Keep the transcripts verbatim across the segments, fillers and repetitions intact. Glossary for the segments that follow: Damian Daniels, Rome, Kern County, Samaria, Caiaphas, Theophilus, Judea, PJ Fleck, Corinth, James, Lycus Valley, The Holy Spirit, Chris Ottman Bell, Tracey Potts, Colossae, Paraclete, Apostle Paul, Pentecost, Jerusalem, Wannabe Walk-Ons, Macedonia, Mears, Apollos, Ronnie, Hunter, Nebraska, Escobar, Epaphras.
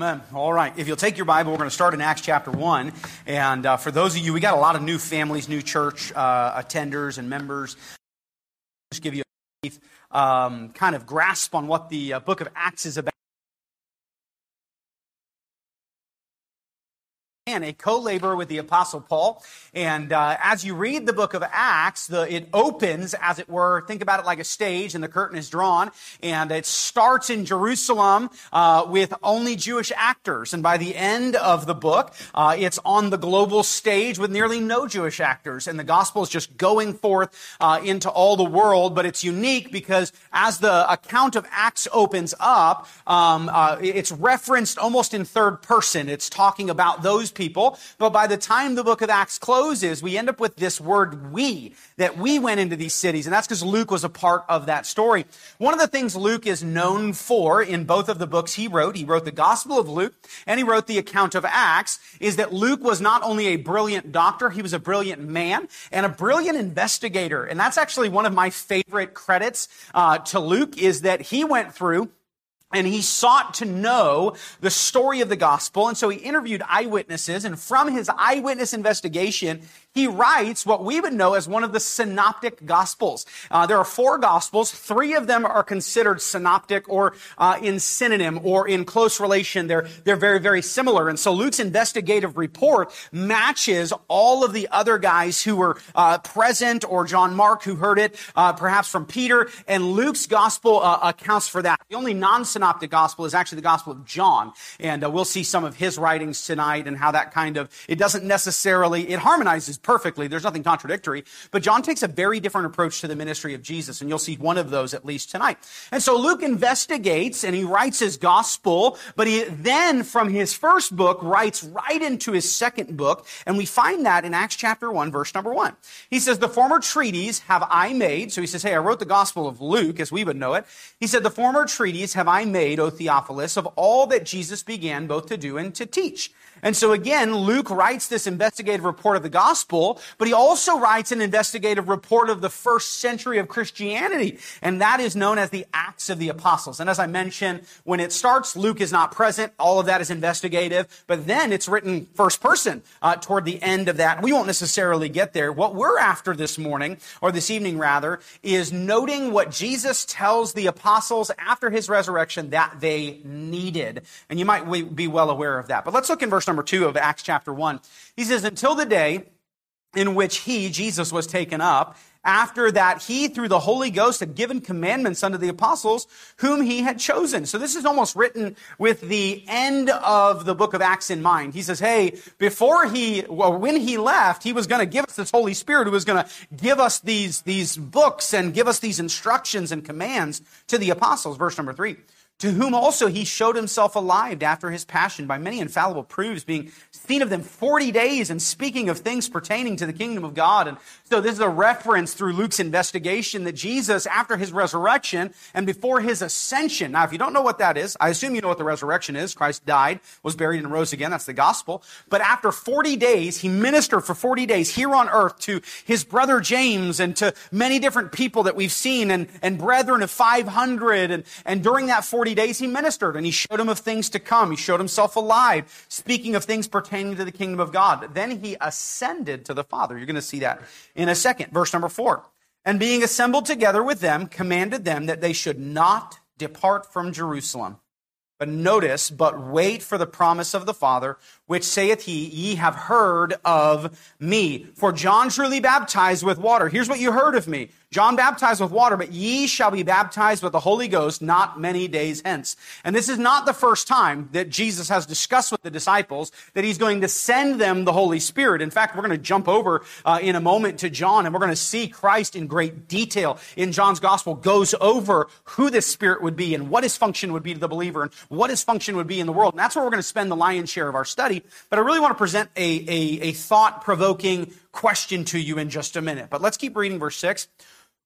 Amen. All right. If you'll take your Bible, we're going to start in Acts chapter one. And uh, for those of you, we got a lot of new families, new church uh, attenders and members. Just give you a brief um, kind of grasp on what the uh, book of Acts is about. And a co-laborer with the Apostle Paul. And uh, as you read the book of Acts, the, it opens, as it were, think about it like a stage, and the curtain is drawn. And it starts in Jerusalem uh, with only Jewish actors. And by the end of the book, uh, it's on the global stage with nearly no Jewish actors. And the gospel is just going forth uh, into all the world. But it's unique because as the account of Acts opens up, um, uh, it's referenced almost in third person. It's talking about those people. people. But by the time the book of Acts closes, we end up with this word we, that we went into these cities. And that's because Luke was a part of that story. One of the things Luke is known for in both of the books he wrote, he wrote the Gospel of Luke and he wrote the account of Acts, is that Luke was not only a brilliant doctor, he was a brilliant man and a brilliant investigator. And that's actually one of my favorite credits uh, to Luke, is that he went through and he sought to know the story of the gospel. And so he interviewed eyewitnesses. And from his eyewitness investigation, he writes what we would know as one of the synoptic gospels. Uh, there are four gospels. Three of them are considered synoptic or uh, in synonym or in close relation. They're, they're very, very similar. And so Luke's investigative report matches all of the other guys who were uh, present, or John Mark who heard it, uh, perhaps from Peter. And Luke's gospel uh, accounts for that. The only non-synoptic Synoptic gospel is actually the Gospel of John, and uh, we'll see some of his writings tonight and how that kind of, it doesn't necessarily, it harmonizes perfectly, there's nothing contradictory, but John takes a very different approach to the ministry of Jesus, and you'll see one of those at least tonight. And so Luke investigates and he writes his gospel, but he then from his first book writes right into his second book, and we find that in Acts chapter one, verse number one. He says, the former treatise have I made, so he says, hey, I wrote the Gospel of Luke as we would know it. He said, the former treatise have I made, O Theophilus, of all that Jesus began both to do and to teach. And so again, Luke writes this investigative report of the gospel, but he also writes an investigative report of the first century of Christianity, and that is known as the Acts of the Apostles. And as I mentioned, when it starts, Luke is not present. All of that is investigative, but then it's written first person uh, toward the end of that. We won't necessarily get there. What we're after this morning, or this evening rather, is noting what Jesus tells the apostles after his resurrection that they needed. And you might be well aware of that. But let's look in verse number two of Acts chapter one. He says, until the day in which he, Jesus, was taken up, after that he, through the Holy Ghost, had given commandments unto the apostles whom he had chosen. So this is almost written with the end of the book of Acts in mind. He says, hey, before he, well, when he left, he was going to give us this Holy Spirit who was going to give us these, these books and give us these instructions and commands to the apostles. Verse number three. To whom also he showed himself alive after his passion by many infallible proofs, being seen of them forty days and speaking of things pertaining to the kingdom of God. And so this is a reference through Luke's investigation that Jesus, after his resurrection and before his ascension. Now, if you don't know what that is, I assume you know what the resurrection is. Christ died, was buried, and rose again. That's the gospel. But after forty days, he ministered for forty days here on earth to his brother James and to many different people that we've seen, and, and brethren of five hundred. And, and during that forty days he ministered, and he showed him of things to come. He showed himself alive, speaking of things pertaining to the kingdom of God. Then he ascended to the Father. You're going to see that in a second. Verse number four. And being assembled together with them, commanded them that they should not depart from Jerusalem. But notice, but wait for the promise of the Father, which saith he, ye have heard of me. For John truly baptized with water. Here's what you heard of me. John baptized with water, but ye shall be baptized with the Holy Ghost not many days hence. And this is not the first time that Jesus has discussed with the disciples that he's going to send them the Holy Spirit. In fact, we're going to jump over uh, in a moment to John, and we're going to see Christ in great detail in John's gospel goes over who this Spirit would be and what his function would be to the believer and what his function would be in the world. And that's where we're going to spend the lion's share of our study. But I really want to present a, a, a thought-provoking question to you in just a minute. But let's keep reading verse six.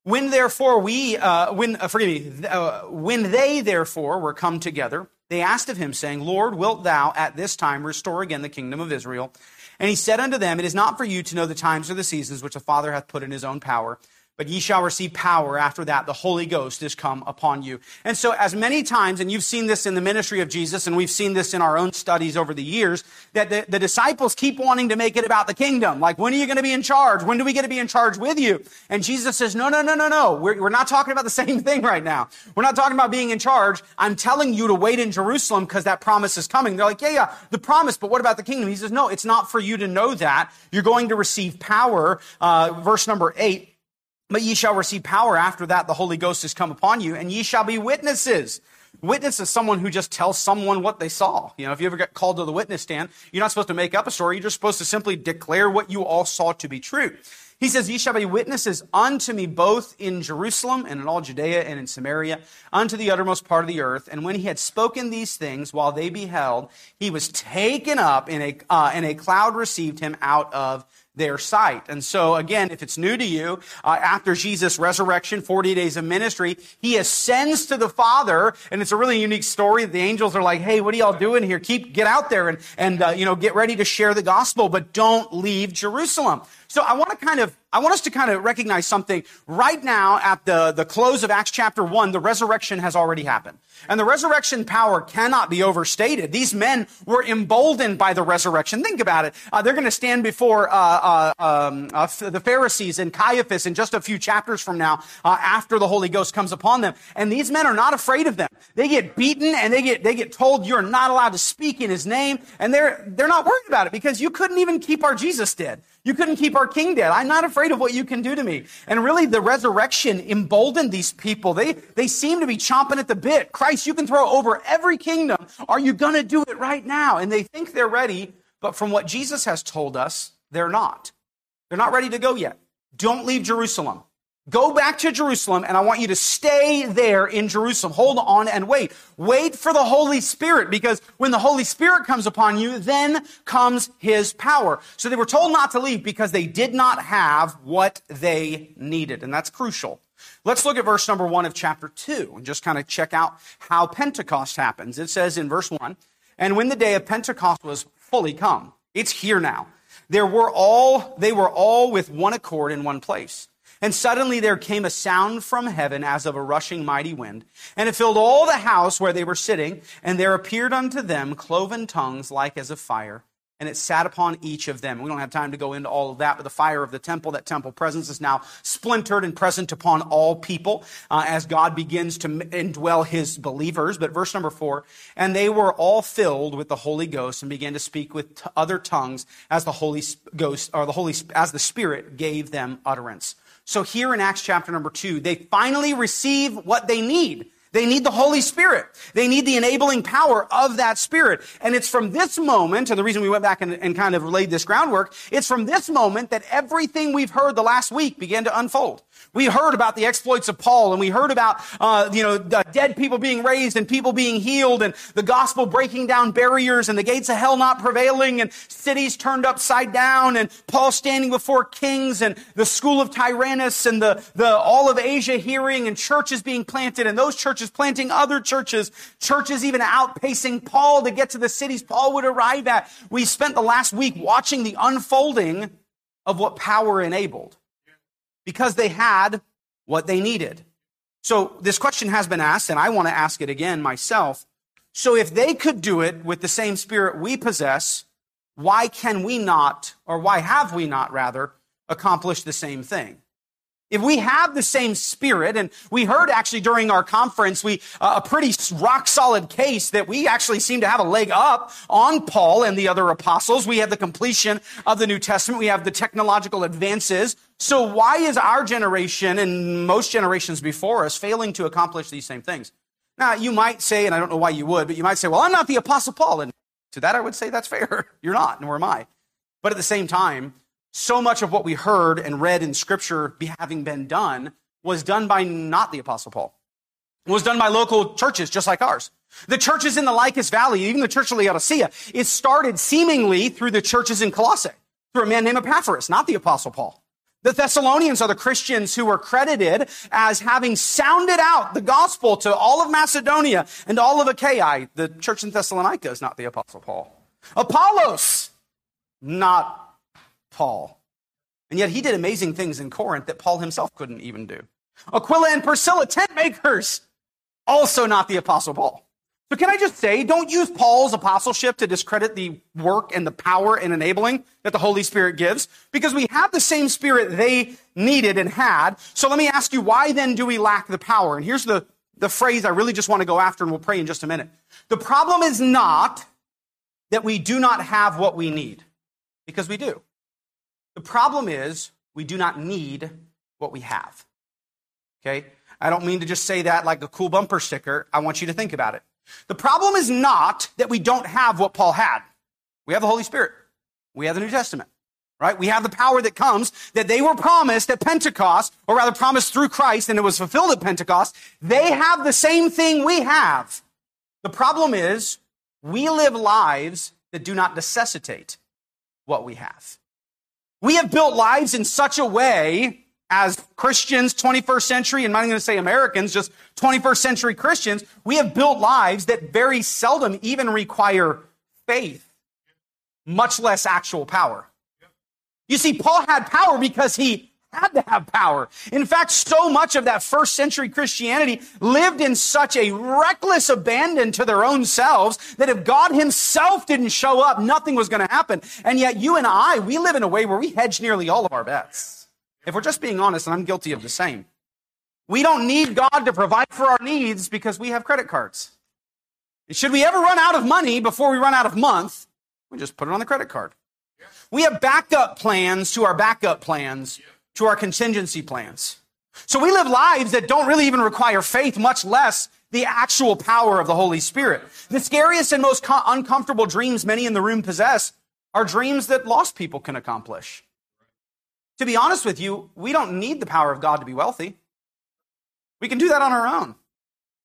When therefore we, uh, when uh, forgive me, uh, when they therefore were come together, they asked of him, saying, Lord, wilt thou at this time restore again the kingdom of Israel? And he said unto them, it is not for you to know the times or the seasons which the Father hath put in his own power, But ye shall receive power after that the Holy Ghost is come upon you. And so as many times, and you've seen this in the ministry of Jesus, and we've seen this in our own studies over the years, that the, the disciples keep wanting to make it about the kingdom. Like, when are you going to be in charge? When do we get to be in charge with you? And Jesus says, no, no, no, no, no. We're, we're not talking about the same thing right now. We're not talking about being in charge. I'm telling you to wait in Jerusalem because that promise is coming. They're like, yeah, yeah, the promise, but what about the kingdom? He says, no, it's not for you to know that. You're going to receive power. Uh, verse number eight. But ye shall receive power after that the Holy Ghost is come upon you, and ye shall be witnesses. Witness is someone who just tells someone what they saw. You know, if you ever get called to the witness stand, you're not supposed to make up a story. You're just supposed to simply declare what you all saw to be true. He says, ye shall be witnesses unto me both in Jerusalem and in all Judea and in Samaria, unto the uttermost part of the earth. And when he had spoken these things, while they beheld, he was taken up, in a, uh, and a cloud received him out of their sight. And so again, if it's new to you, uh, after Jesus' resurrection, forty days of ministry, he ascends to the Father. And it's a really unique story. The angels are like, hey, what are y'all doing here? Keep, get out there and, and, uh, you know, get ready to share the gospel, but don't leave Jerusalem. So I want to kind of, I want us to kind of recognize something right now at the, the close of Acts chapter one, the resurrection has already happened. And the resurrection power cannot be overstated. These men were emboldened by the resurrection. Think about it. Uh, they're going to stand before, uh, uh, um, uh, the Pharisees and Caiaphas in just a few chapters from now, uh, after the Holy Ghost comes upon them. And these men are not afraid of them. They get beaten and they get, they get told you're not allowed to speak in his name. And they're, they're not worried about it because you couldn't even keep our Jesus dead. You couldn't keep our king dead. I'm not afraid of what you can do to me. And really, the resurrection emboldened these people. They, they seem to be chomping at the bit. Christ, you can throw over every kingdom. Are you going to do it right now? And they think they're ready, but from what Jesus has told us, they're not. They're not ready to go yet. Don't leave Jerusalem. Go back to Jerusalem, and I want you to stay there in Jerusalem. Hold on and wait. Wait for the Holy Spirit, because when the Holy Spirit comes upon you, then comes his power. So they were told not to leave because they did not have what they needed, and that's crucial. Let's look at verse number one of chapter two and just kind of check out how Pentecost happens. It says in verse one, and when the day of Pentecost was fully come, it's here now, there were all, they were all with one accord in one place. And suddenly there came a sound from heaven as of a rushing mighty wind, and it filled all the house where they were sitting, and there appeared unto them cloven tongues like as of fire, and it sat upon each of them. We don't have time to go into all of that, but the fire of the temple, that temple presence is now splintered and present upon all people uh, as God begins to indwell his believers. But verse number four, and they were all filled with the Holy Ghost and began to speak with t- other tongues as the Holy Ghost, or the Holy, as the Spirit gave them utterance. So here in Acts chapter number two, they finally receive what they need. They need the Holy Spirit. They need the enabling power of that Spirit. And it's from this moment, and the reason we went back and, and kind of laid this groundwork, it's from this moment that everything we've heard the last week began to unfold. We heard about the exploits of Paul, and we heard about, uh, you know, the dead people being raised and people being healed and the gospel breaking down barriers and the gates of hell not prevailing and cities turned upside down and Paul standing before kings and the school of Tyrannus and the, the all of Asia hearing and churches being planted and those churches planting other churches, churches even outpacing Paul to get to the cities Paul would arrive at. We spent the last week watching the unfolding of what power enabled, because they had what they needed. So this question has been asked, and I want to ask it again myself. So if they could do it with the same Spirit we possess, why can we not, or why have we not, rather, accomplished the same thing? If we have the same Spirit, and we heard actually during our conference, we uh, a pretty rock-solid case that we actually seem to have a leg up on Paul and the other apostles. We have the completion of the New Testament. We have the technological advances. So why is our generation and most generations before us failing to accomplish these same things? Now, you might say, and I don't know why you would, but you might say, well, I'm not the Apostle Paul. And to that, I would say that's fair. You're not, nor am I. But at the same time, so much of what we heard and read in Scripture be having been done was done by not the Apostle Paul. It was done by local churches just like ours. The churches in the Lycus Valley, even the church of Laodicea, it started seemingly through the churches in Colossae, through a man named Epaphras, not the Apostle Paul. The Thessalonians are the Christians who were credited as having sounded out the gospel to all of Macedonia and all of Achaia. The church in Thessalonica is not the Apostle Paul. Apollos, not Paul. And yet he did amazing things in Corinth that Paul himself couldn't even do. Aquila and Priscilla, tent makers, also not the Apostle Paul. So can I just say, don't use Paul's apostleship to discredit the work and the power and enabling that the Holy Spirit gives, because we have the same Spirit they needed and had. So let me ask you, why then do we lack the power? And here's the, the phrase I really just want to go after, and we'll pray in just a minute. The problem is not that we do not have what we need, because we do. The problem is we do not need what we have. Okay? I don't mean to just say that like a cool bumper sticker. I want you to think about it. The problem is not that we don't have what Paul had. We have the Holy Spirit. We have the New Testament, right? We have the power that comes, that they were promised at Pentecost, or rather promised through Christ, and it was fulfilled at Pentecost. They have the same thing we have. The problem is we live lives that do not necessitate what we have. We have built lives in such a way as Christians, twenty-first century, and I'm not going to say Americans, just twenty-first century Christians, we have built lives that very seldom even require faith, much less actual power. You see, Paul had power because he had to have power. In fact, so much of that first century Christianity lived in such a reckless abandon to their own selves that if God himself didn't show up, nothing was going to happen. And yet you and I, we live in a way where we hedge nearly all of our bets. If we're just being honest, and I'm guilty of the same, we don't need God to provide for our needs because we have credit cards. And should we ever run out of money before we run out of month, we just put it on the credit card. Yeah. We have backup plans to our backup plans, yeah. to our contingency plans. So we live lives that don't really even require faith, much less the actual power of the Holy Spirit. The scariest and most co- uncomfortable dreams many in the room possess are dreams that lost people can accomplish. To be honest with you, we don't need the power of God to be wealthy. We can do that on our own.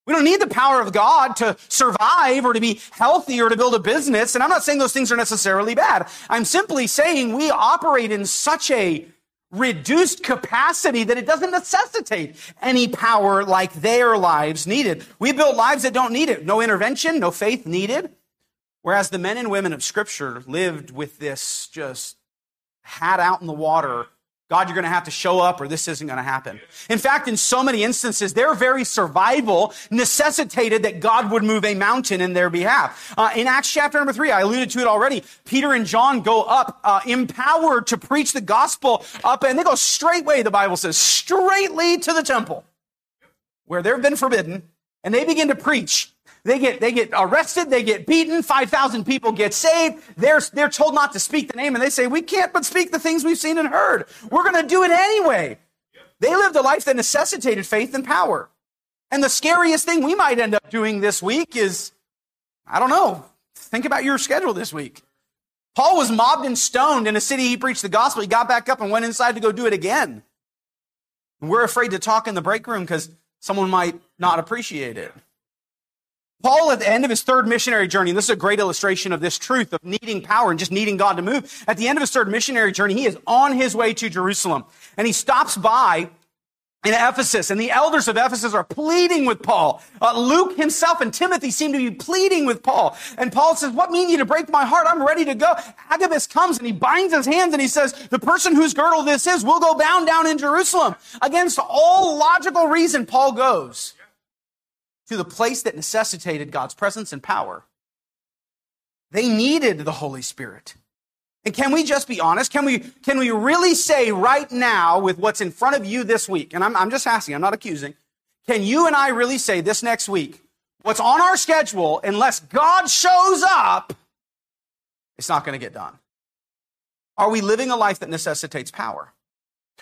We don't need the power of God to survive or to be healthy or to build a business. And I'm not saying those things are necessarily bad. I'm simply saying we operate in such a reduced capacity that it doesn't necessitate any power like their lives needed. We build lives that don't need it. No intervention, no faith needed. Whereas the men and women of Scripture lived with this just hat out in the water, God, you're going to have to show up or this isn't going to happen. In fact, in so many instances, their very survival necessitated that God would move a mountain in their behalf. Uh, in Acts chapter number three, I alluded to it already, Peter and John go up, uh, empowered to preach the gospel up, and they go straightway, the Bible says, straightly to the temple where they've been forbidden, and they begin to preach. They get, they get arrested, they get beaten, five thousand people get saved, they're, they're told not to speak the name, and they say, we can't but speak the things we've seen and heard. We're going to do it anyway. Yep. They lived a life that necessitated faith and power. And the scariest thing we might end up doing this week is, I don't know, think about your schedule this week. Paul was mobbed and stoned in a city he preached the gospel. He got back up and went inside to go do it again. And we're afraid to talk in the break room because someone might not appreciate it. Paul, at the end of his third missionary journey, and this is a great illustration of this truth of needing power and just needing God to move. At the end of his third missionary journey, he is on his way to Jerusalem, and he stops by in Ephesus, and the elders of Ephesus are pleading with Paul. Uh, Luke himself and Timothy seem to be pleading with Paul, and Paul says, what mean you to break my heart? I'm ready to go. Agabus comes, and he binds his hands, and he says, the person whose girdle this is will go bound down in Jerusalem. Against all logical reason, Paul goes to the place that necessitated God's presence and power. They needed the Holy Spirit. And can we just be honest? Can we can we really say right now with what's in front of you this week, and I'm, I'm just asking, I'm not accusing, can you and I really say this next week, what's on our schedule, unless God shows up, it's not going to get done? Are we living a life that necessitates power?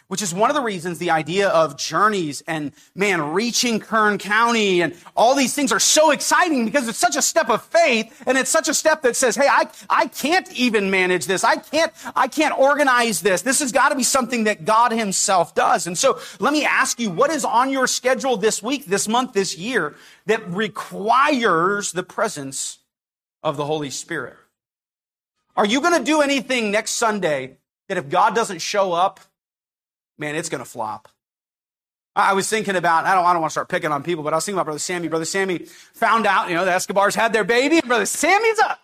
Which is one of the reasons the idea of journeys and, man, reaching Kern County and all these things are so exciting, because it's such a step of faith, and it's such a step that says, hey, I, I can't even manage this. I can't, I can't organize this. This has got to be something that God himself does. And so let me ask you, what is on your schedule this week, this month, this year that requires the presence of the Holy Spirit? Are you going to do anything next Sunday that if God doesn't show up, man, it's going to flop? I was thinking about, I don't, I don't want to start picking on people, but I was thinking about Brother Sammy. Brother Sammy found out, you know, the Escobars had their baby, and Brother Sammy's up.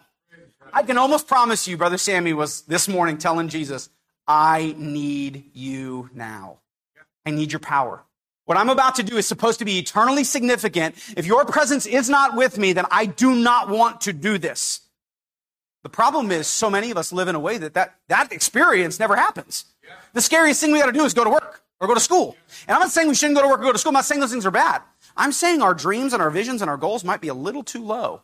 I can almost promise you, Brother Sammy was this morning telling Jesus, I need you now. I need your power. What I'm about to do is supposed to be eternally significant. If your presence is not with me, then I do not want to do this. The problem is so many of us live in a way that that, that experience never happens. Yeah. The scariest thing we got to do is go to work or go to school. And I'm not saying we shouldn't go to work or go to school. I'm not saying those things are bad. I'm saying our dreams and our visions and our goals might be a little too low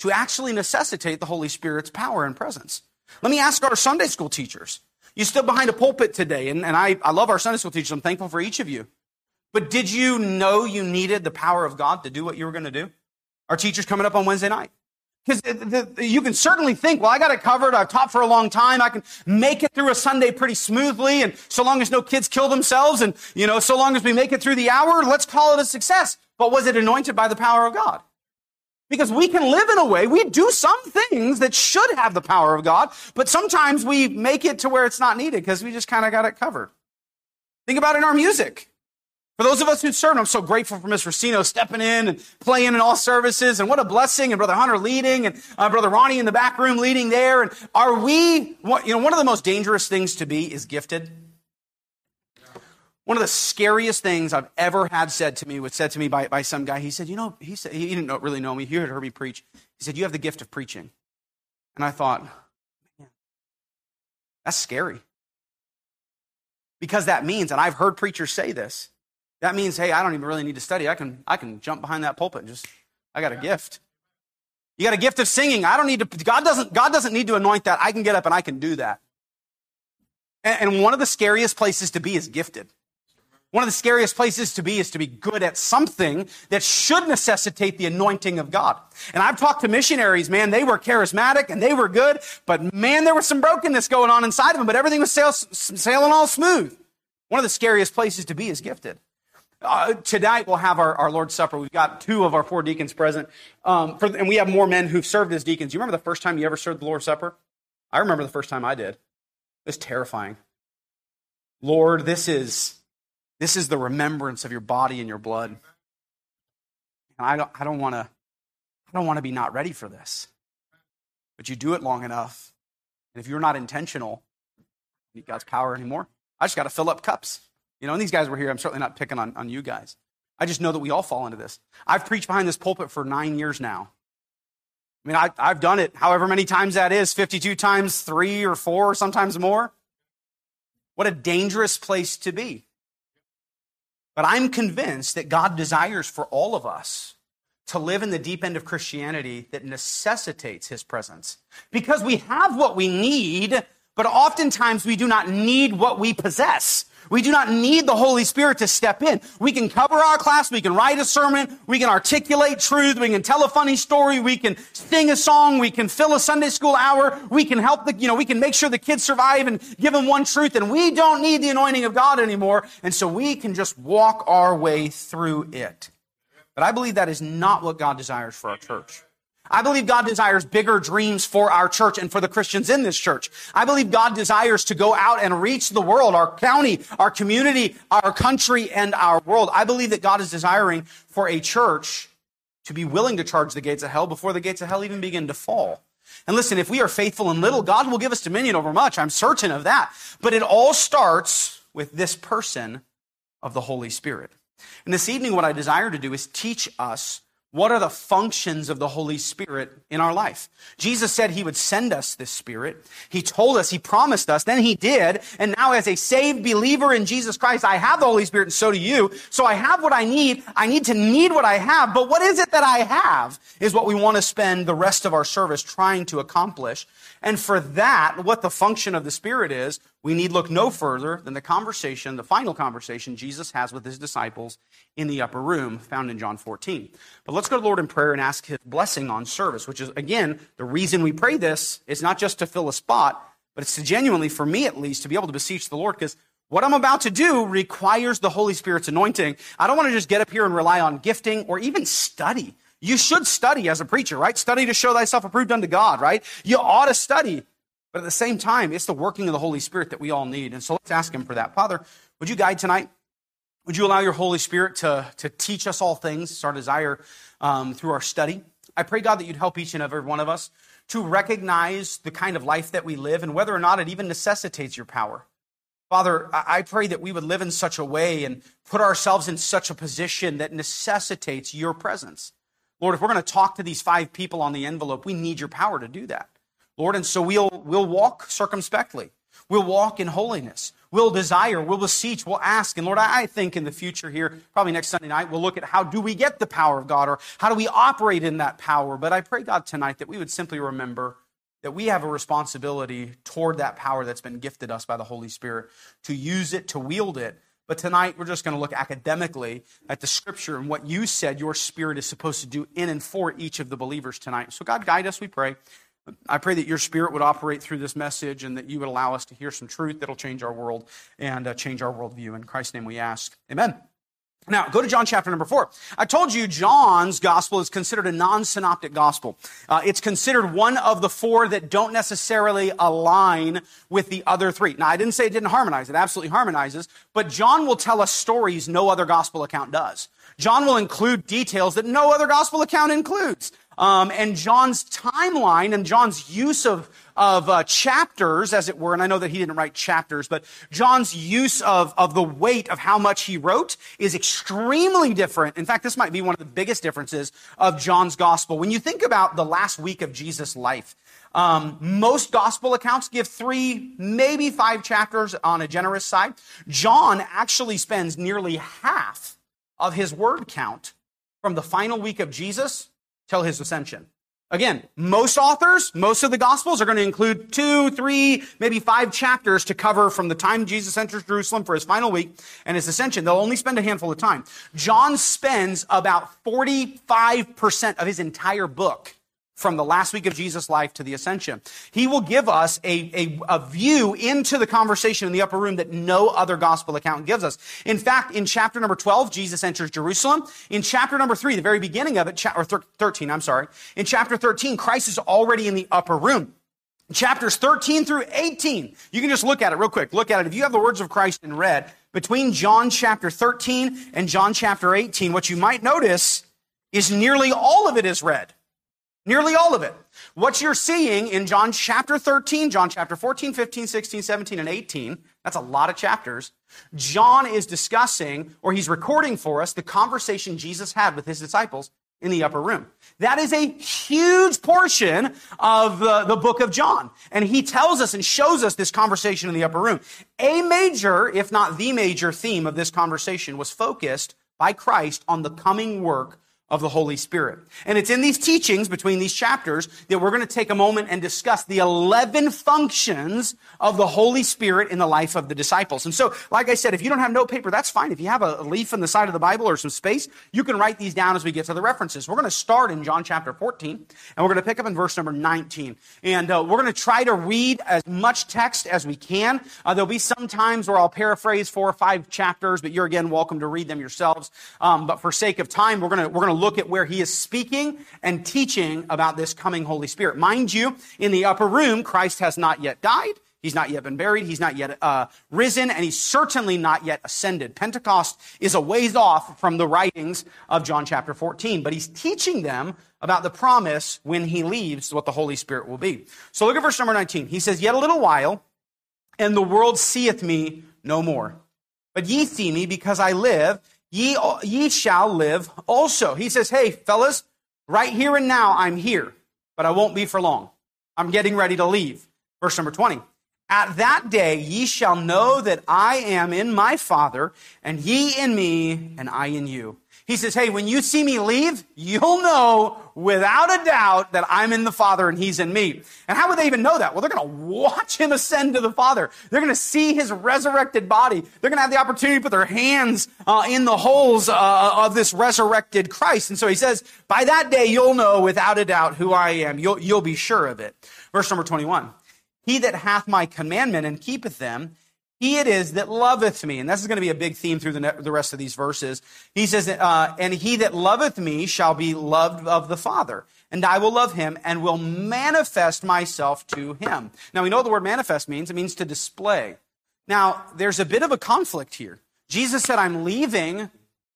to actually necessitate the Holy Spirit's power and presence. Let me ask our Sunday school teachers. You stood behind a pulpit today, and, and I, I love our Sunday school teachers. I'm thankful for each of you. But did you know you needed the power of God to do what you were going to do? Our teacher's coming up on Wednesday night. Because you can certainly think, well, I got it covered. I've taught for a long time. I can make it through a Sunday pretty smoothly. And so long as no kids kill themselves and, you know, so long as we make it through the hour, let's call it a success. But was it anointed by the power of God? Because we can live in a way, we do some things that should have the power of God, but sometimes we make it to where it's not needed because we just kind of got it covered. Think about it in our music. For those of us who serve, I'm so grateful for Miss Racino stepping in and playing in all services, and what a blessing, and Brother Hunter leading, and uh, Brother Ronnie in the back room leading there. And are we, what, you know, one of the most dangerous things to be is gifted. One of the scariest things I've ever had said to me was said to me by, by some guy. He said, you know, he said he didn't know, really know me. He had heard me preach. He said, you have the gift of preaching. And I thought, man, that's scary. Because that means, and I've heard preachers say this, that means, hey, I don't even really need to study. I can I can jump behind that pulpit and just, I got a gift. You got a gift of singing. I don't need to, God doesn't, God doesn't need to anoint that. I can get up and I can do that. And, and one of the scariest places to be is gifted. One of the scariest places to be is to be good at something that should necessitate the anointing of God. And I've talked to missionaries, man, they were charismatic and they were good, but man, there was some brokenness going on inside of them, but everything was sail, sailing all smooth. One of the scariest places to be is gifted. Uh, tonight we'll have our, our Lord's Supper. We've got two of our four deacons present, um, for, and we have more men who've served as deacons. You remember the first time you ever served the Lord's Supper? I remember the first time I did. It was terrifying. Lord, this is this is the remembrance of your body and your blood, and I don't I don't want to I don't want to be not ready for this. But you do it long enough, and if you're not intentional, you need God's power anymore. I just got to fill up cups. You know, and these guys were here. I'm certainly not picking on, on you guys. I just know that we all fall into this. I've preached behind this pulpit for nine years now. I mean, I, I've done it however many times that is, fifty-two times, three or four, sometimes more. What a dangerous place to be. But I'm convinced that God desires for all of us to live in the deep end of Christianity that necessitates his presence. Because we have what we need, but oftentimes we do not need what we possess. We do not need the Holy Spirit to step in. We can cover our class. We can write a sermon. We can articulate truth. We can tell a funny story. We can sing a song. We can fill a Sunday school hour. We can help the, you know, we can make sure the kids survive and give them one truth. And we don't need the anointing of God anymore. And so we can just walk our way through it. But I believe that is not what God desires for our church. I believe God desires bigger dreams for our church and for the Christians in this church. I believe God desires to go out and reach the world, our county, our community, our country, and our world. I believe that God is desiring for a church to be willing to charge the gates of hell before the gates of hell even begin to fall. And listen, if we are faithful in little, God will give us dominion over much. I'm certain of that. But it all starts with this person of the Holy Spirit. And this evening, what I desire to do is teach us what are the functions of the Holy Spirit in our life. Jesus said he would send us this Spirit. He told us, he promised us, then he did. And now as a saved believer in Jesus Christ, I have the Holy Spirit and so do you. So I have what I need. I need to need what I have. But what is it that I have is what we want to spend the rest of our service trying to accomplish. And for that, what the function of the Spirit is, we need look no further than the conversation, the final conversation Jesus has with his disciples in the upper room, found in John fourteen. But let's go to the Lord in prayer and ask his blessing on service, which is, again, the reason we pray this is not just to fill a spot, but it's to genuinely, for me at least, to be able to beseech the Lord, because what I'm about to do requires the Holy Spirit's anointing. I don't want to just get up here and rely on gifting or even study. You should study as a preacher, right? Study to show thyself approved unto God, right? You ought to study. But at the same time, it's the working of the Holy Spirit that we all need. And so let's ask him for that. Father, would you guide tonight? Would you allow your Holy Spirit to, to teach us all things? It's our desire um, through our study. I pray, God, that you'd help each and every one of us to recognize the kind of life that we live and whether or not it even necessitates your power. Father, I pray that we would live in such a way and put ourselves in such a position that necessitates your presence. Lord, if we're going to talk to these five people on the envelope, we need your power to do that, Lord. And so we'll, we'll walk circumspectly. We'll walk in holiness. We'll desire, we'll beseech, we'll ask. And Lord, I think in the future here, probably next Sunday night, we'll look at how do we get the power of God or how do we operate in that power. But I pray, God, tonight that we would simply remember that we have a responsibility toward that power that's been gifted us by the Holy Spirit to use it, to wield it. But tonight, we're just going to look academically at the Scripture and what you said your Spirit is supposed to do in and for each of the believers tonight. So God, guide us, we pray. I pray that your Spirit would operate through this message and that you would allow us to hear some truth that'll change our world and uh, change our worldview. In Christ's name we ask, amen. Now, go to John chapter number four. I told you John's gospel is considered a non-synoptic gospel. Uh, it's considered one of the four that don't necessarily align with the other three. Now, I didn't say it didn't harmonize. It absolutely harmonizes. But John will tell us stories no other gospel account does. John will include details that no other gospel account includes. Um, and John's timeline and John's use of, of uh, chapters, as it were, and I know that he didn't write chapters, but John's use of, of the weight of how much he wrote is extremely different. In fact, this might be one of the biggest differences of John's gospel. When you think about the last week of Jesus' life, Um, most gospel accounts give three, maybe five chapters on a generous side. John actually spends nearly half of his word count from the final week of Jesus till his ascension. Again, most authors, most of the gospels are going to include two, three, maybe five chapters to cover from the time Jesus enters Jerusalem for his final week and his ascension. They'll only spend a handful of time. John spends about forty-five percent of his entire book from the last week of Jesus' life to the ascension. He will give us a, a, a view into the conversation in the upper room that no other gospel account gives us. In fact, in chapter number twelve, Jesus enters Jerusalem. In chapter number three, the very beginning of it, cha- or thir- 13, I'm sorry. In chapter thirteen, Christ is already in the upper room. In chapters thirteen through eighteen, you can just look at it real quick. Look at it. If you have the words of Christ in red, between John chapter thirteen and John chapter eighteen, what you might notice is nearly all of it is red. Nearly all of it. What you're seeing in John chapter thirteen, John chapter fourteen, fifteen, sixteen, seventeen, and eighteen, that's a lot of chapters. John is discussing, or he's recording for us, the conversation Jesus had with his disciples in the upper room. That is a huge portion of the, the book of John. And he tells us and shows us this conversation in the upper room. A major, if not the major theme of this conversation was focused by Christ on the coming work of the Holy Spirit. And it's in these teachings between these chapters that we're going to take a moment and discuss the eleven functions of the Holy Spirit in the life of the disciples. And so, like I said, if you don't have note paper, that's fine. If you have a leaf on the side of the Bible or some space, you can write these down as we get to the references. We're going to start in John chapter fourteen, and we're going to pick up in verse number nineteen. And uh, we're going to try to read as much text as we can. Uh, there'll be some times where I'll paraphrase four or five chapters, but you're again welcome to read them yourselves. Um, but for sake of time, we're going to, we're going to look at where he is speaking and teaching about this coming Holy Spirit. Mind you, in the upper room, Christ has not yet died. He's not yet been buried. He's not yet uh, risen, and he's certainly not yet ascended. Pentecost is a ways off from the writings of John chapter fourteen, but he's teaching them about the promise when he leaves, what the Holy Spirit will be. So look at verse number nineteen. He says, "Yet a little while, and the world seeth me no more. But ye see me, because I live, Ye, ye shall live also." He says, hey, fellas, right here and now I'm here, but I won't be for long. I'm getting ready to leave. Verse number twenty, "At that day ye shall know that I am in my Father, and ye in me, and I in you." He says, hey, when you see me leave, you'll know without a doubt that I'm in the Father and he's in me. And how would they even know that? Well, they're going to watch him ascend to the Father. They're going to see his resurrected body. They're going to have the opportunity to put their hands uh, in the holes uh, of this resurrected Christ. And so he says, by that day, you'll know without a doubt who I am. You'll, you'll be sure of it. Verse number twenty-one, "He that hath my commandment and keepeth them, he it is that loveth me." And this is going to be a big theme through the, the rest of these verses. He says, uh, "And he that loveth me shall be loved of the Father, and I will love him and will manifest myself to him." Now, we know what the word manifest means. It means to display. Now, there's a bit of a conflict here. Jesus said, I'm leaving,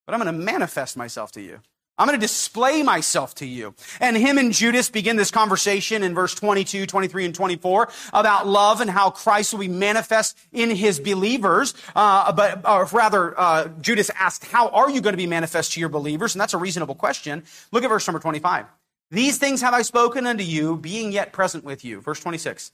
but I'm going to manifest myself to you. I'm going to display myself to you. And him and Judas begin this conversation in verse twenty-two, twenty-three, and twenty-four about love and how Christ will be manifest in his believers. Uh, but or rather, uh, Judas asked, how are you going to be manifest to your believers? And that's a reasonable question. Look at verse number twenty-five. These things have I spoken unto you, being yet present with you. Verse twenty-six.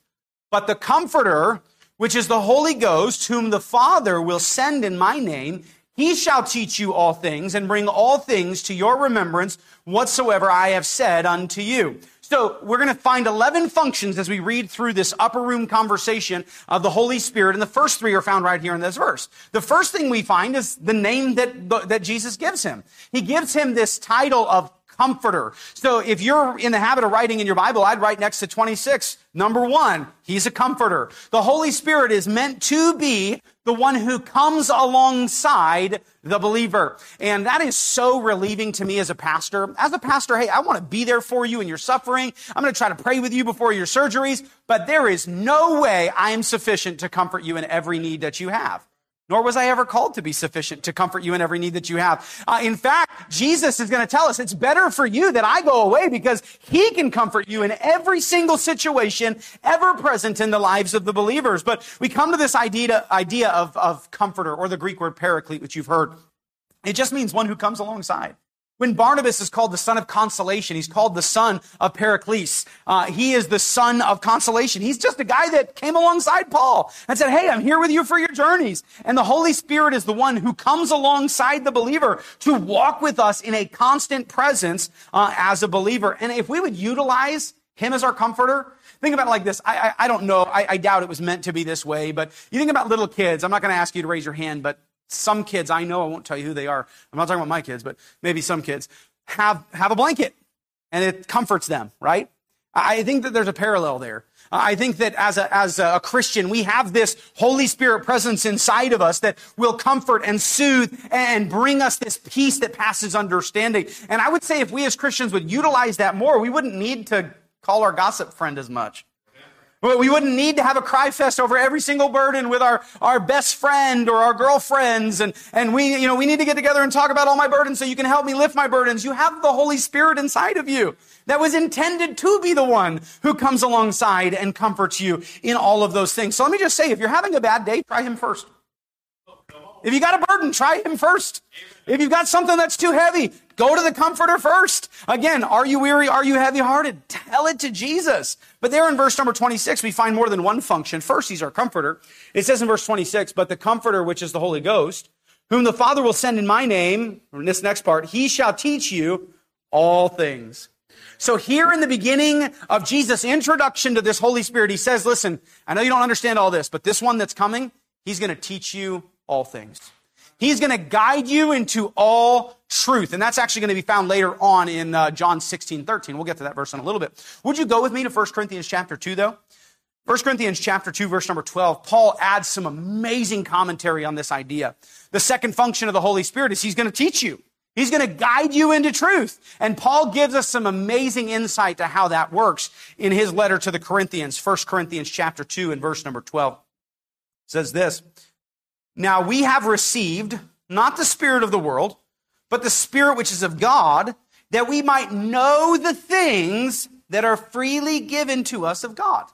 But the Comforter, which is the Holy Ghost, whom the Father will send in my name, he shall teach you all things and bring all things to your remembrance whatsoever I have said unto you. So we're going to find eleven functions as we read through this upper room conversation of the Holy Spirit. And the first three are found right here in this verse. The first thing we find is the name that, that Jesus gives him. He gives him this title of Comforter. So if you're in the habit of writing in your Bible, I'd write next to twenty-six. Number one, he's a comforter. The Holy Spirit is meant to be the one who comes alongside the believer. And that is so relieving to me as a pastor. As a pastor, hey, I want to be there for you in your suffering. I'm going to try to pray with you before your surgeries, but there is no way I am sufficient to comfort you in every need that you have. Nor was I ever called to be sufficient to comfort you in every need that you have. Uh, in fact, Jesus is going to tell us it's better for you that I go away because he can comfort you in every single situation ever present in the lives of the believers. But we come to this idea, idea of, of comforter, or the Greek word paraclete, which you've heard. It just means one who comes alongside. When Barnabas is called the son of consolation, he's called the son of Paraclete. Uh, he is the son of consolation. He's just a guy that came alongside Paul and said, hey, I'm here with you for your journeys. And the Holy Spirit is the one who comes alongside the believer to walk with us in a constant presence uh, as a believer. And if we would utilize him as our comforter, think about it like this. I, I, I don't know. I, I doubt it was meant to be this way, but you think about little kids. I'm not going to ask you to raise your hand, but some kids, I know, I won't tell you who they are. I'm not talking about my kids, but maybe some kids have, have a blanket and it comforts them, right? I think that there's a parallel there. I think that as a, as a Christian, we have this Holy Spirit presence inside of us that will comfort and soothe and bring us this peace that passes understanding. And I would say if we as Christians would utilize that more, we wouldn't need to call our gossip friend as much. We wouldn't need to have a cry fest over every single burden with our, our best friend or our girlfriends. And, and we, you know, we need to get together and talk about all my burdens so you can help me lift my burdens. You have the Holy Spirit inside of you that was intended to be the one who comes alongside and comforts you in all of those things. So let me just say, if you're having a bad day, try him first. If you got a burden, try him first. If you've got something that's too heavy, go to the comforter first. Again, are you weary? Are you heavy-hearted? Tell it to Jesus. But there in verse number twenty-six, we find more than one function. First, he's our comforter. It says in verse twenty-six, but the Comforter, which is the Holy Ghost, whom the Father will send in my name, or in this next part, he shall teach you all things. So here in the beginning of Jesus' introduction to this Holy Spirit, he says, listen, I know you don't understand all this, but this one that's coming, he's going to teach you all things. He's going to guide you into all truth. And that's actually going to be found later on in uh, John sixteen, thirteen. We'll get to that verse in a little bit. Would you go with me to First Corinthians chapter two, though? First Corinthians chapter two, verse number twelve. Paul adds some amazing commentary on this idea. The second function of the Holy Spirit is he's going to teach you. He's going to guide you into truth. And Paul gives us some amazing insight to how that works in his letter to the Corinthians, First Corinthians chapter two and verse number twelve. It says this, now we have received not the spirit of the world, but the Spirit which is of God, that we might know the things that are freely given to us of God.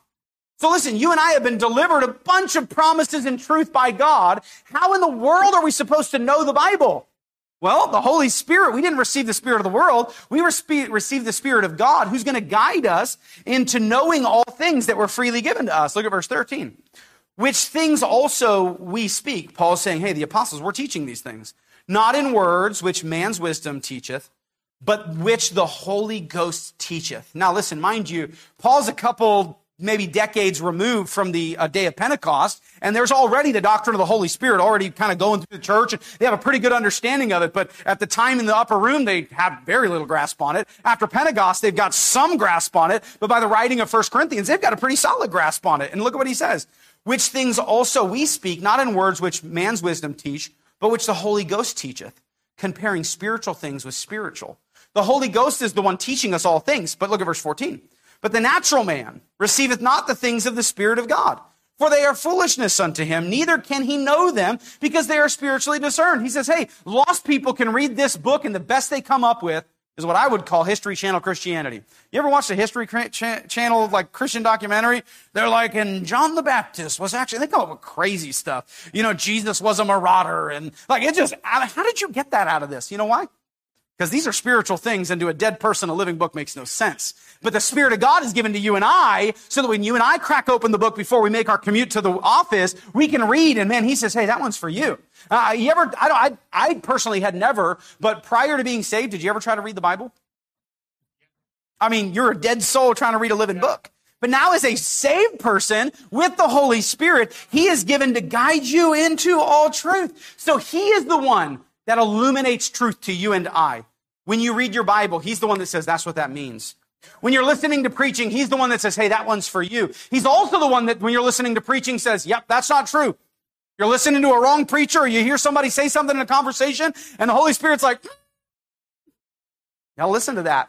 So listen, you and I have been delivered a bunch of promises and truth by God. How in the world are we supposed to know the Bible? Well, the Holy Spirit, we didn't receive the spirit of the world. We received the Spirit of God, who's going to guide us into knowing all things that were freely given to us. Look at verse thirteen. Which things also we speak. Paul's saying, hey, the apostles, we're teaching these things, not in words which man's wisdom teacheth, but which the Holy Ghost teacheth. Now, listen, mind you, Paul's a couple, maybe decades removed from the uh, day of Pentecost, and there's already the doctrine of the Holy Spirit already kind of going through the church. And they have a pretty good understanding of it, but at the time in the upper room, they have very little grasp on it. After Pentecost, they've got some grasp on it, but by the writing of First Corinthians, they've got a pretty solid grasp on it. And look at what he says. Which things also we speak, not in words which man's wisdom teach, but which the Holy Ghost teacheth, comparing spiritual things with spiritual. The Holy Ghost is the one teaching us all things. But look at verse fourteen. But the natural man receiveth not the things of the Spirit of God, for they are foolishness unto him, neither can he know them, because they are spiritually discerned. He says, hey, lost people can read this book, and the best they come up with is what I would call History Channel Christianity. You ever watch the History Channel like Christian documentary? They're like, and John the Baptist was actually, they come up with crazy stuff. You know, Jesus was a marauder, and like it just, how did you get that out of this? You know why? Because these are spiritual things, and to a dead person, a living book makes no sense. But the Spirit of God is given to you and I, so that when you and I crack open the book before we make our commute to the office, we can read, and man, he says, hey, that one's for you. Uh, you ever, I, don't, I, I personally had never, but prior to being saved, did you ever try to read the Bible? I mean, you're a dead soul trying to read a living book. But now as a saved person with the Holy Spirit, he is given to guide you into all truth. So he is the one that illuminates truth to you and I. When you read your Bible, he's the one that says, that's what that means. When you're listening to preaching, he's the one that says, hey, that one's for you. He's also the one that when you're listening to preaching says, yep, that's not true. You're listening to a wrong preacher, or you hear somebody say something in a conversation, and the Holy Spirit's like, now listen to that.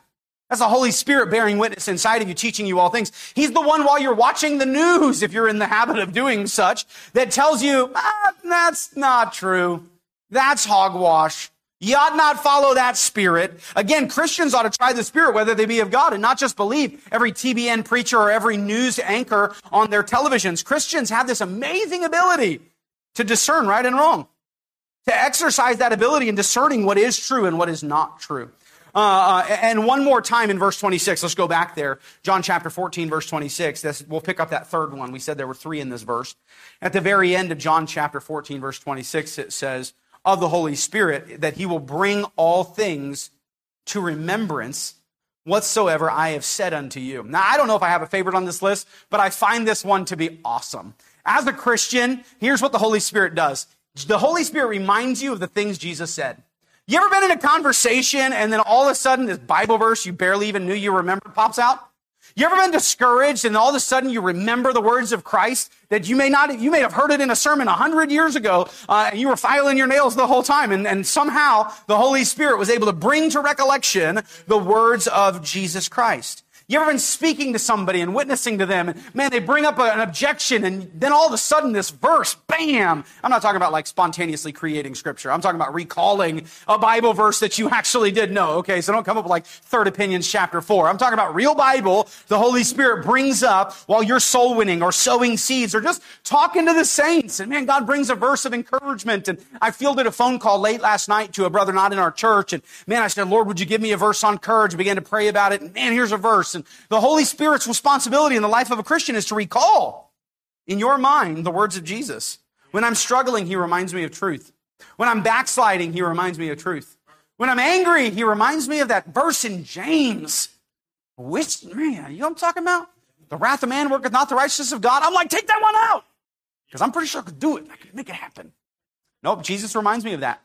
That's the Holy Spirit bearing witness inside of you, teaching you all things. He's the one while you're watching the news, if you're in the habit of doing such, that tells you, ah, that's not true. That's hogwash. You ought not follow that spirit. Again, Christians ought to try the Spirit, whether they be of God, and not just believe every T B N preacher or every news anchor on their televisions. Christians have this amazing ability to discern right and wrong, to exercise that ability in discerning what is true and what is not true. Uh, and one more time in verse twenty-six, let's go back there. John chapter fourteen, verse twenty-six. This, we'll pick up that third one. We said there were three in this verse. At the very end of John chapter fourteen, verse twenty-six, it says, of the Holy Spirit, that he will bring all things to remembrance whatsoever I have said unto you. Now, I don't know if I have a favorite on this list, but I find this one to be awesome. As a Christian, here's what the Holy Spirit does. The Holy Spirit reminds you of the things Jesus said. You ever been in a conversation and then all of a sudden this Bible verse you barely even knew you remembered pops out? You ever been discouraged and all of a sudden you remember the words of Christ that you may not, you may have heard it in a sermon a hundred years ago, uh, and you were filing your nails the whole time, and, and somehow the Holy Spirit was able to bring to recollection the words of Jesus Christ. You ever been speaking to somebody and witnessing to them, and man, they bring up a, an objection, and then all of a sudden this verse, bam! I'm not talking about like spontaneously creating scripture. I'm talking about recalling a Bible verse that you actually did know. Okay, so don't come up with like Third Opinions chapter four. I'm talking about real Bible the Holy Spirit brings up while you're soul winning or sowing seeds or just talking to the saints. And man, God brings a verse of encouragement. And I fielded a phone call late last night to a brother not in our church. And man, I said, Lord, would you give me a verse on courage? I began to pray about it. And man, here's a verse. And the Holy Spirit's responsibility in the life of a Christian is to recall in your mind the words of Jesus. When I'm struggling, he reminds me of truth. When I'm backsliding, he reminds me of truth. When I'm angry, he reminds me of that verse in James. Which, man, you know what I'm talking about? The wrath of man worketh not the righteousness of God. I'm like, take that one out, because I'm pretty sure I could do it. I could make it happen. Nope, Jesus reminds me of that.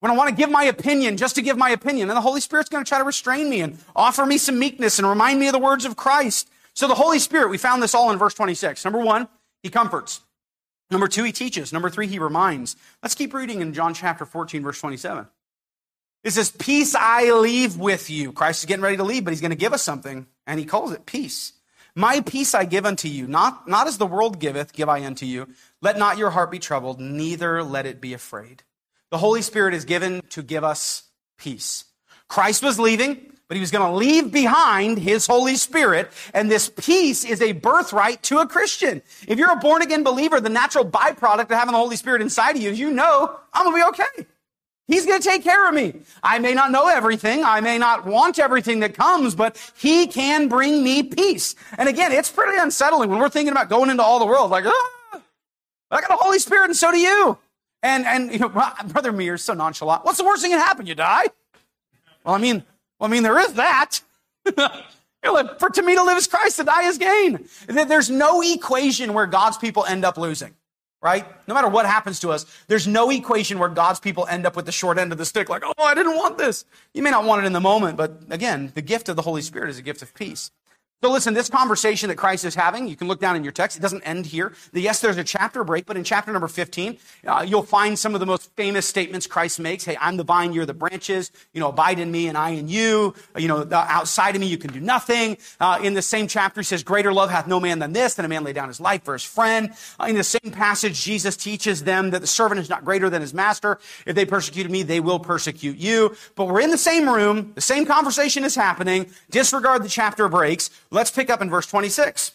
When I want to give my opinion, just to give my opinion, and the Holy Spirit's going to try to restrain me and offer me some meekness and remind me of the words of Christ. So the Holy Spirit, we found this all in verse twenty-six. Number one, he comforts. Number two, he teaches. Number three, he reminds. Let's keep reading in John chapter fourteen, verse twenty-seven. It says, peace I leave with you. Christ is getting ready to leave, but he's going to give us something, and he calls it peace. My peace I give unto you, not, not as the world giveth, give I unto you. Let not your heart be troubled, neither let it be afraid. The Holy Spirit is given to give us peace. Christ was leaving, but he was going to leave behind his Holy Spirit, and this peace is a birthright to a Christian. If you're a born-again believer, the natural byproduct of having the Holy Spirit inside of you is you know, I'm going to be okay. He's going to take care of me. I may not know everything. I may not want everything that comes, but he can bring me peace. And again, it's pretty unsettling when we're thinking about going into all the world, like, ah, I got a Holy Spirit and so do you. And, and you know, Brother Mears, so nonchalant. What's the worst thing that happened? You die? Well, I mean, well, I mean, there is that. For to me to live is Christ, to die is gain. There's no equation where God's people end up losing, right? No matter what happens to us, there's no equation where God's people end up with the short end of the stick, like, oh, I didn't want this. You may not want it in the moment, but again, the gift of the Holy Spirit is a gift of peace. So listen, this conversation that Christ is having, you can look down in your text, it doesn't end here. Yes, there's a chapter break, but in chapter number fifteen, uh, you'll find some of the most famous statements Christ makes. Hey, I'm the vine, you're the branches. You know, abide in me and I in you. You know, outside of me, you can do nothing. Uh, in the same chapter, he says, greater love hath no man than this, than a man lay down his life for his friend. Uh, in the same passage, Jesus teaches them that the servant is not greater than his master. If they persecuted me, they will persecute you. But we're in the same room. The same conversation is happening. Disregard the chapter breaks. Let's pick up in verse twenty-six.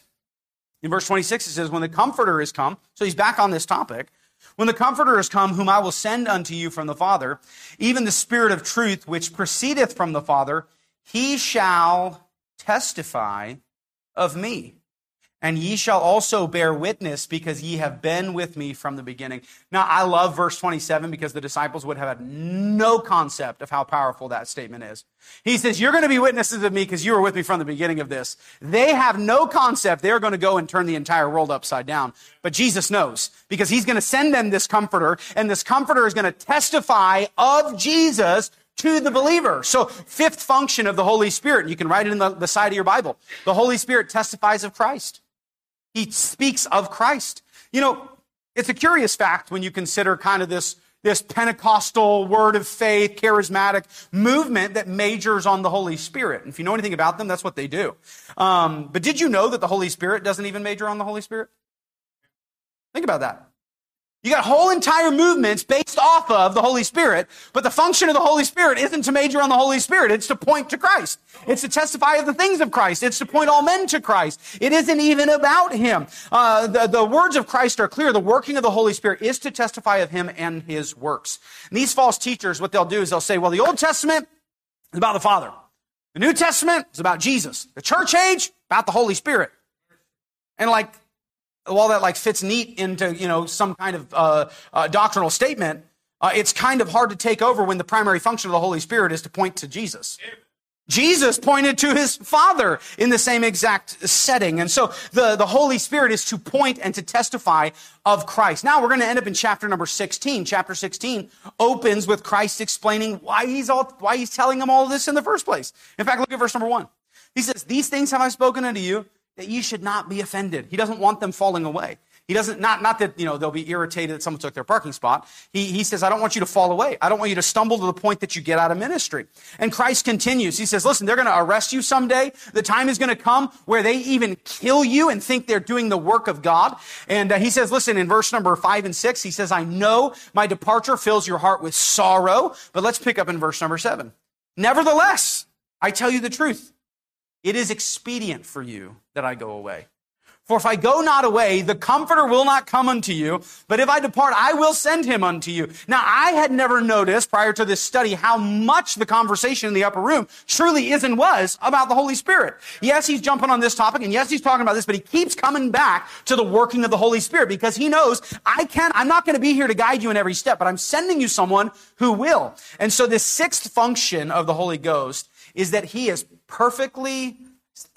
In verse twenty-six, it says, when the Comforter is come, so he's back on this topic, when the Comforter is come, whom I will send unto you from the Father, even the Spirit of truth, which proceedeth from the Father, he shall testify of me. And ye shall also bear witness, because ye have been with me from the beginning. Now, I love verse twenty-seven, because the disciples would have had no concept of how powerful that statement is. He says, you're going to be witnesses of me because you were with me from the beginning of this. They have no concept. They're going to go and turn the entire world upside down. But Jesus knows, because he's going to send them this Comforter, and this Comforter is going to testify of Jesus to the believer. So fifth function of the Holy Spirit, you can write it in the, the side of your Bible. The Holy Spirit testifies of Christ. He speaks of Christ. You know, it's a curious fact when you consider kind of this, this Pentecostal word of faith, charismatic movement that majors on the Holy Spirit. And if you know anything about them, that's what they do. Um, but did you know that the Holy Spirit doesn't even major on the Holy Spirit? Think about that. You got whole entire movements based off of the Holy Spirit, but the function of the Holy Spirit isn't to major on the Holy Spirit. It's to point to Christ. It's to testify of the things of Christ. It's to point all men to Christ. It isn't even about him. Uh, the, the words of Christ are clear. The working of the Holy Spirit is to testify of him and his works. And these false teachers, what they'll do is they'll say, well, the Old Testament is about the Father. The New Testament is about Jesus. The church age, about the Holy Spirit. And like, While that like fits neat into, you know, some kind of uh, uh, doctrinal statement, uh, it's kind of hard to take over when the primary function of the Holy Spirit is to point to Jesus. Jesus pointed to his Father in the same exact setting. And so the, the Holy Spirit is to point and to testify of Christ. Now we're going to end up in chapter number sixteen. Chapter sixteen opens with Christ explaining why he's all, why he's telling them all this in the first place. In fact, look at verse number one. He says, these things have I spoken unto you, that you should not be offended. He doesn't want them falling away. He doesn't, not, not that, you know, they'll be irritated that someone took their parking spot. He, he says, I don't want you to fall away. I don't want you to stumble to the point that you get out of ministry. And Christ continues. He says, listen, they're going to arrest you someday. The time is going to come where they even kill you and think they're doing the work of God. And uh, he says, listen, in verse number five and six, he says, I know my departure fills your heart with sorrow, but let's pick up in verse number seven. Nevertheless, I tell you the truth. It is expedient for you that I go away. For if I go not away, the Comforter will not come unto you. But if I depart, I will send him unto you. Now, I had never noticed prior to this study how much the conversation in the upper room truly is and was about the Holy Spirit. Yes, he's jumping on this topic, and yes, he's talking about this, but he keeps coming back to the working of the Holy Spirit because he knows I can't, I'm not going to be here to guide you in every step, but I'm sending you someone who will. And so this sixth function of the Holy Ghost is that he is perfectly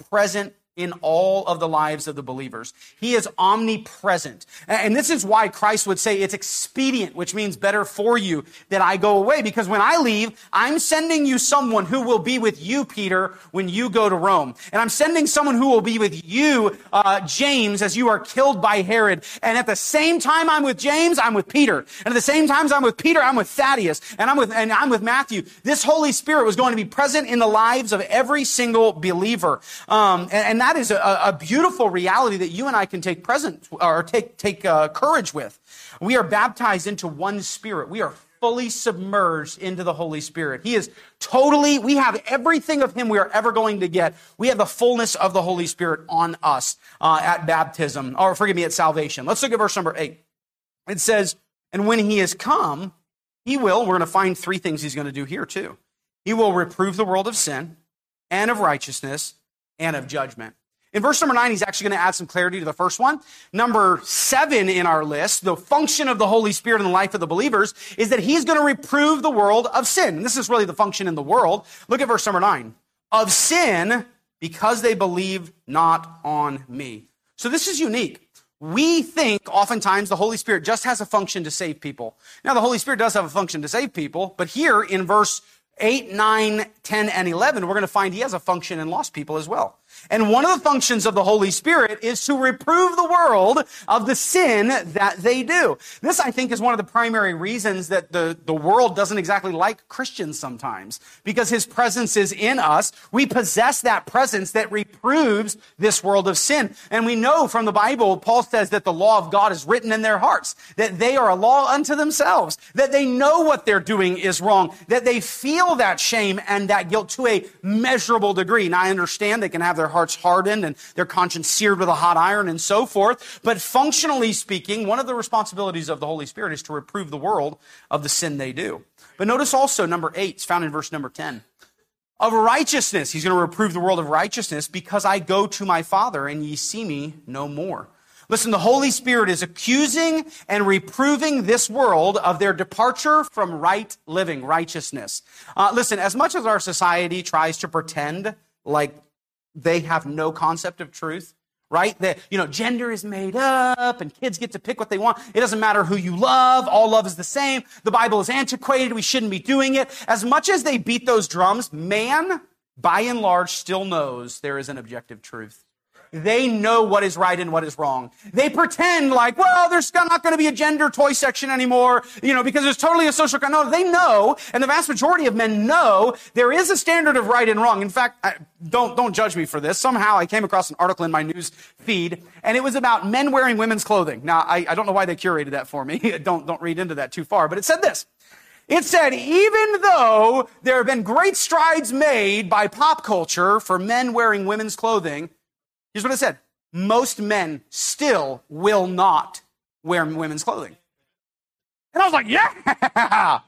present in all of the lives of the believers. He is omnipresent. And this is why Christ would say it's expedient, which means better for you that I go away. Because when I leave, I'm sending you someone who will be with you, Peter, when you go to Rome. And I'm sending someone who will be with you, uh, James, as you are killed by Herod. And at the same time I'm with James, I'm with Peter. And at the same time I'm with Peter, I'm with Thaddeus. And I'm with, and I'm with Matthew. This Holy Spirit was going to be present in the lives of every single believer. Um, and, and that is a, a beautiful reality that you and I can take present or take take uh, courage with. We are baptized into one Spirit. We are fully submerged into the Holy Spirit. He is totally, we have everything of him we are ever going to get. We have the fullness of the Holy Spirit on us uh, at baptism, or forgive me, at salvation. Let's look at verse number eight. It says, and when he is come, he will, we're going to find three things he's going to do here too. He will reprove the world of sin and of righteousness and of judgment. In verse number nine, he's actually going to add some clarity to the first one. Number seven in our list, the function of the Holy Spirit in the life of the believers is that he's going to reprove the world of sin. And this is really the function in the world. Look at verse number nine. Of sin, because they believe not on me. So this is unique. We think oftentimes the Holy Spirit just has a function to save people. Now, the Holy Spirit does have a function to save people, but here in verse eight, nine, ten, and eleven, we're going to find he has a function in lost people as well. And one of the functions of the Holy Spirit is to reprove the world of the sin that they do. This, I think, is one of the primary reasons that the, the world doesn't exactly like Christians sometimes, because his presence is in us. We possess that presence that reproves this world of sin. And we know from the Bible, Paul says that the law of God is written in their hearts, that they are a law unto themselves, that they know what they're doing is wrong, that they feel that shame and that guilt to a measurable degree. And I understand they can have their hearts hardened and their conscience seared with a hot iron and so forth. But functionally speaking, one of the responsibilities of the Holy Spirit is to reprove the world of the sin they do. But notice also number eight, it's found in verse number ten. Of righteousness, he's going to reprove the world of righteousness, because I go to my Father and ye see me no more. Listen, the Holy Spirit is accusing and reproving this world of their departure from right living, righteousness. Uh, listen, as much as our society tries to pretend like they have no concept of truth, right? That, you know, gender is made up and kids get to pick what they want. It doesn't matter who you love. All love is the same. The Bible is antiquated. We shouldn't be doing it. As much as they beat those drums, man, by and large, still knows there is an objective truth. They know what is right and what is wrong. They pretend like, well, there's not going to be a gender toy section anymore, you know, because there's totally a social... No, they know, and the vast majority of men know, there is a standard of right and wrong. In fact, I, don't don't judge me for this. Somehow I came across an article in my news feed, and it was about men wearing women's clothing. Now, I, I don't know why they curated that for me. don't Don't read into that too far, but it said this. It said, even though there have been great strides made by pop culture for men wearing women's clothing... Here's what I said. Most men still will not wear women's clothing. And I was like, yeah.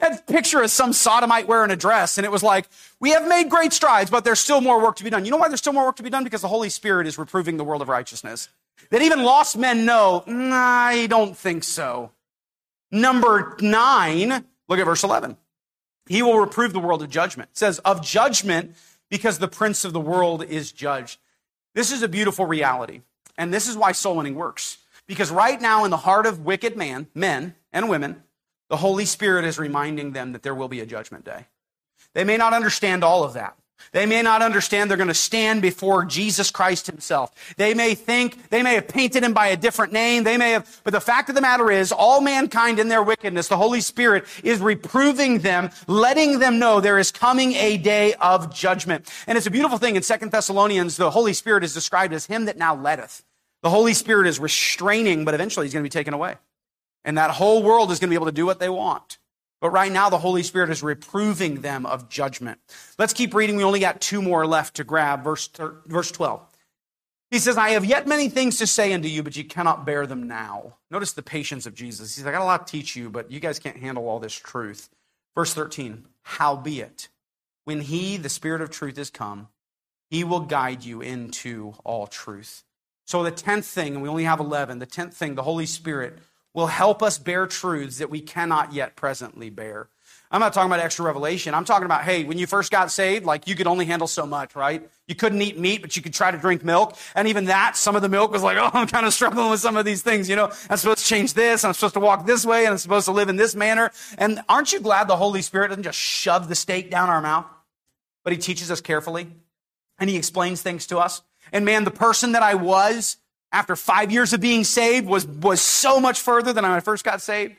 That picture is some sodomite wearing a dress. And it was like, we have made great strides, but there's still more work to be done. You know why there's still more work to be done? Because the Holy Spirit is reproving the world of righteousness. That even lost men know, nah, I don't think so. Number nine, look at verse eleven. He will reprove the world of judgment. It says, of judgment, because the prince of the world is judged. This is a beautiful reality, and this is why soul winning works. Because right now in the heart of wicked man, men and women, the Holy Spirit is reminding them that there will be a judgment day. They may not understand all of that. They may not understand they're going to stand before Jesus Christ himself. They may think, they may have painted him by a different name. They may have, but the fact of the matter is, all mankind in their wickedness, the Holy Spirit is reproving them, letting them know there is coming a day of judgment. And it's a beautiful thing. In Second Thessalonians, the Holy Spirit is described as him that now letteth. The Holy Spirit is restraining, but eventually he's going to be taken away. And that whole world is going to be able to do what they want. But right now, the Holy Spirit is reproving them of judgment. Let's keep reading. We only got two more left to grab. Verse, verse twelve. He says, I have yet many things to say unto you, but you cannot bear them now. Notice the patience of Jesus. He's like, I got a lot to teach you, but you guys can't handle all this truth. Verse thirteen, howbeit, when he, the Spirit of truth, is come, he will guide you into all truth. So the tenth thing, and we only have eleven, the tenth thing, the Holy Spirit will help us bear truths that we cannot yet presently bear. I'm not talking about extra revelation. I'm talking about, hey, when you first got saved, like you could only handle so much, right? You couldn't eat meat, but you could try to drink milk. And even that, some of the milk was like, oh, I'm kind of struggling with some of these things. You know, I'm supposed to change this. And I'm supposed to walk this way. And I'm supposed to live in this manner. And aren't you glad the Holy Spirit doesn't just shove the steak down our mouth, but he teaches us carefully and he explains things to us. And man, the person that I was after five years of being saved was, was so much further than when I first got saved.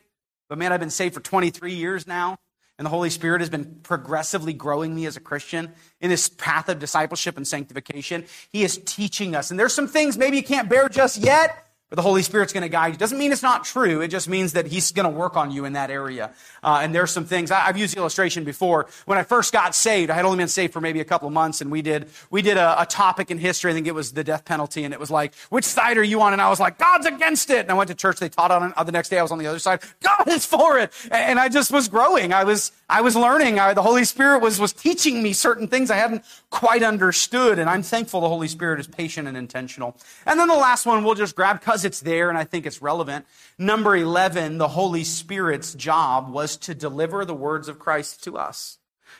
But man, I've been saved for twenty-three years now, and the Holy Spirit has been progressively growing me as a Christian in this path of discipleship and sanctification. He is teaching us. And there's some things maybe you can't bear just yet, but the Holy Spirit's going to guide you. Doesn't mean it's not true. It just means that he's going to work on you in that area. Uh, and there's some things, I, I've used the illustration before. When I first got saved, I had only been saved for maybe a couple of months, and we did we did a, a topic in history. I think it was the death penalty, and it was like, which side are you on? And I was like, God's against it. And I went to church. They taught on it. The next day I was on the other side. God is for it. And, and I just was growing. I was I was learning. I, the Holy Spirit was was teaching me certain things I hadn't quite understood. And I'm thankful the Holy Spirit is patient and intentional. And then the last one we'll just grab, because it's there and I think it's relevant. Number eleven, the Holy Spirit's job was to deliver the words of Christ to us.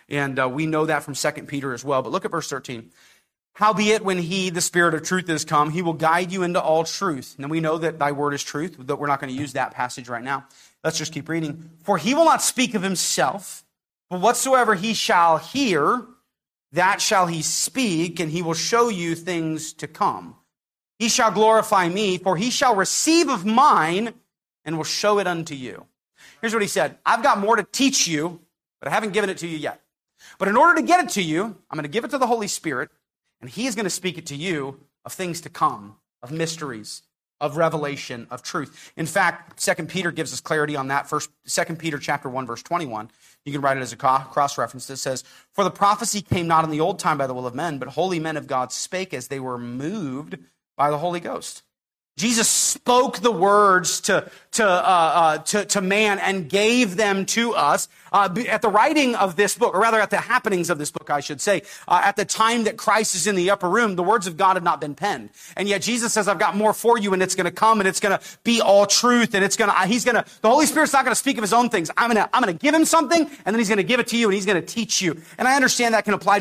And uh, we know that from Second Peter as well. But look at verse thirteen. Howbeit, when he, the Spirit of truth, is come, he will guide you into all truth. And we know that thy word is truth, but we're not going to use that passage right now. Let's just keep reading. For he will not speak of himself, but whatsoever he shall hear, that shall he speak, and he will show you things to come. He shall glorify me, for he shall receive of mine and will show it unto you. Here's what he said. I've got more to teach you, but I haven't given it to you yet. But in order to get it to you, I'm going to give it to the Holy Spirit, and he is going to speak it to you of things to come, of mysteries, of revelation, of truth. In fact, Second Peter gives us clarity on that. First, Second Peter chapter one, verse twenty-one. You can write it as a cross-reference. It says, for the prophecy came not in the old time by the will of men, but holy men of God spake as they were moved by the Holy Ghost. Jesus spoke the words to, to, uh, uh, to, to man and gave them to us uh, at the writing of this book, or rather at the happenings of this book, I should say. Uh, at the time that Christ is in the upper room, the words of God have not been penned. And yet Jesus says, I've got more for you, and it's going to come, and it's going to be all truth, and it's going to, he's going to, the Holy Spirit's not going to speak of his own things. I'm going to, I'm going to give him something, and then he's going to give it to you, and he's going to teach you. And I understand that can apply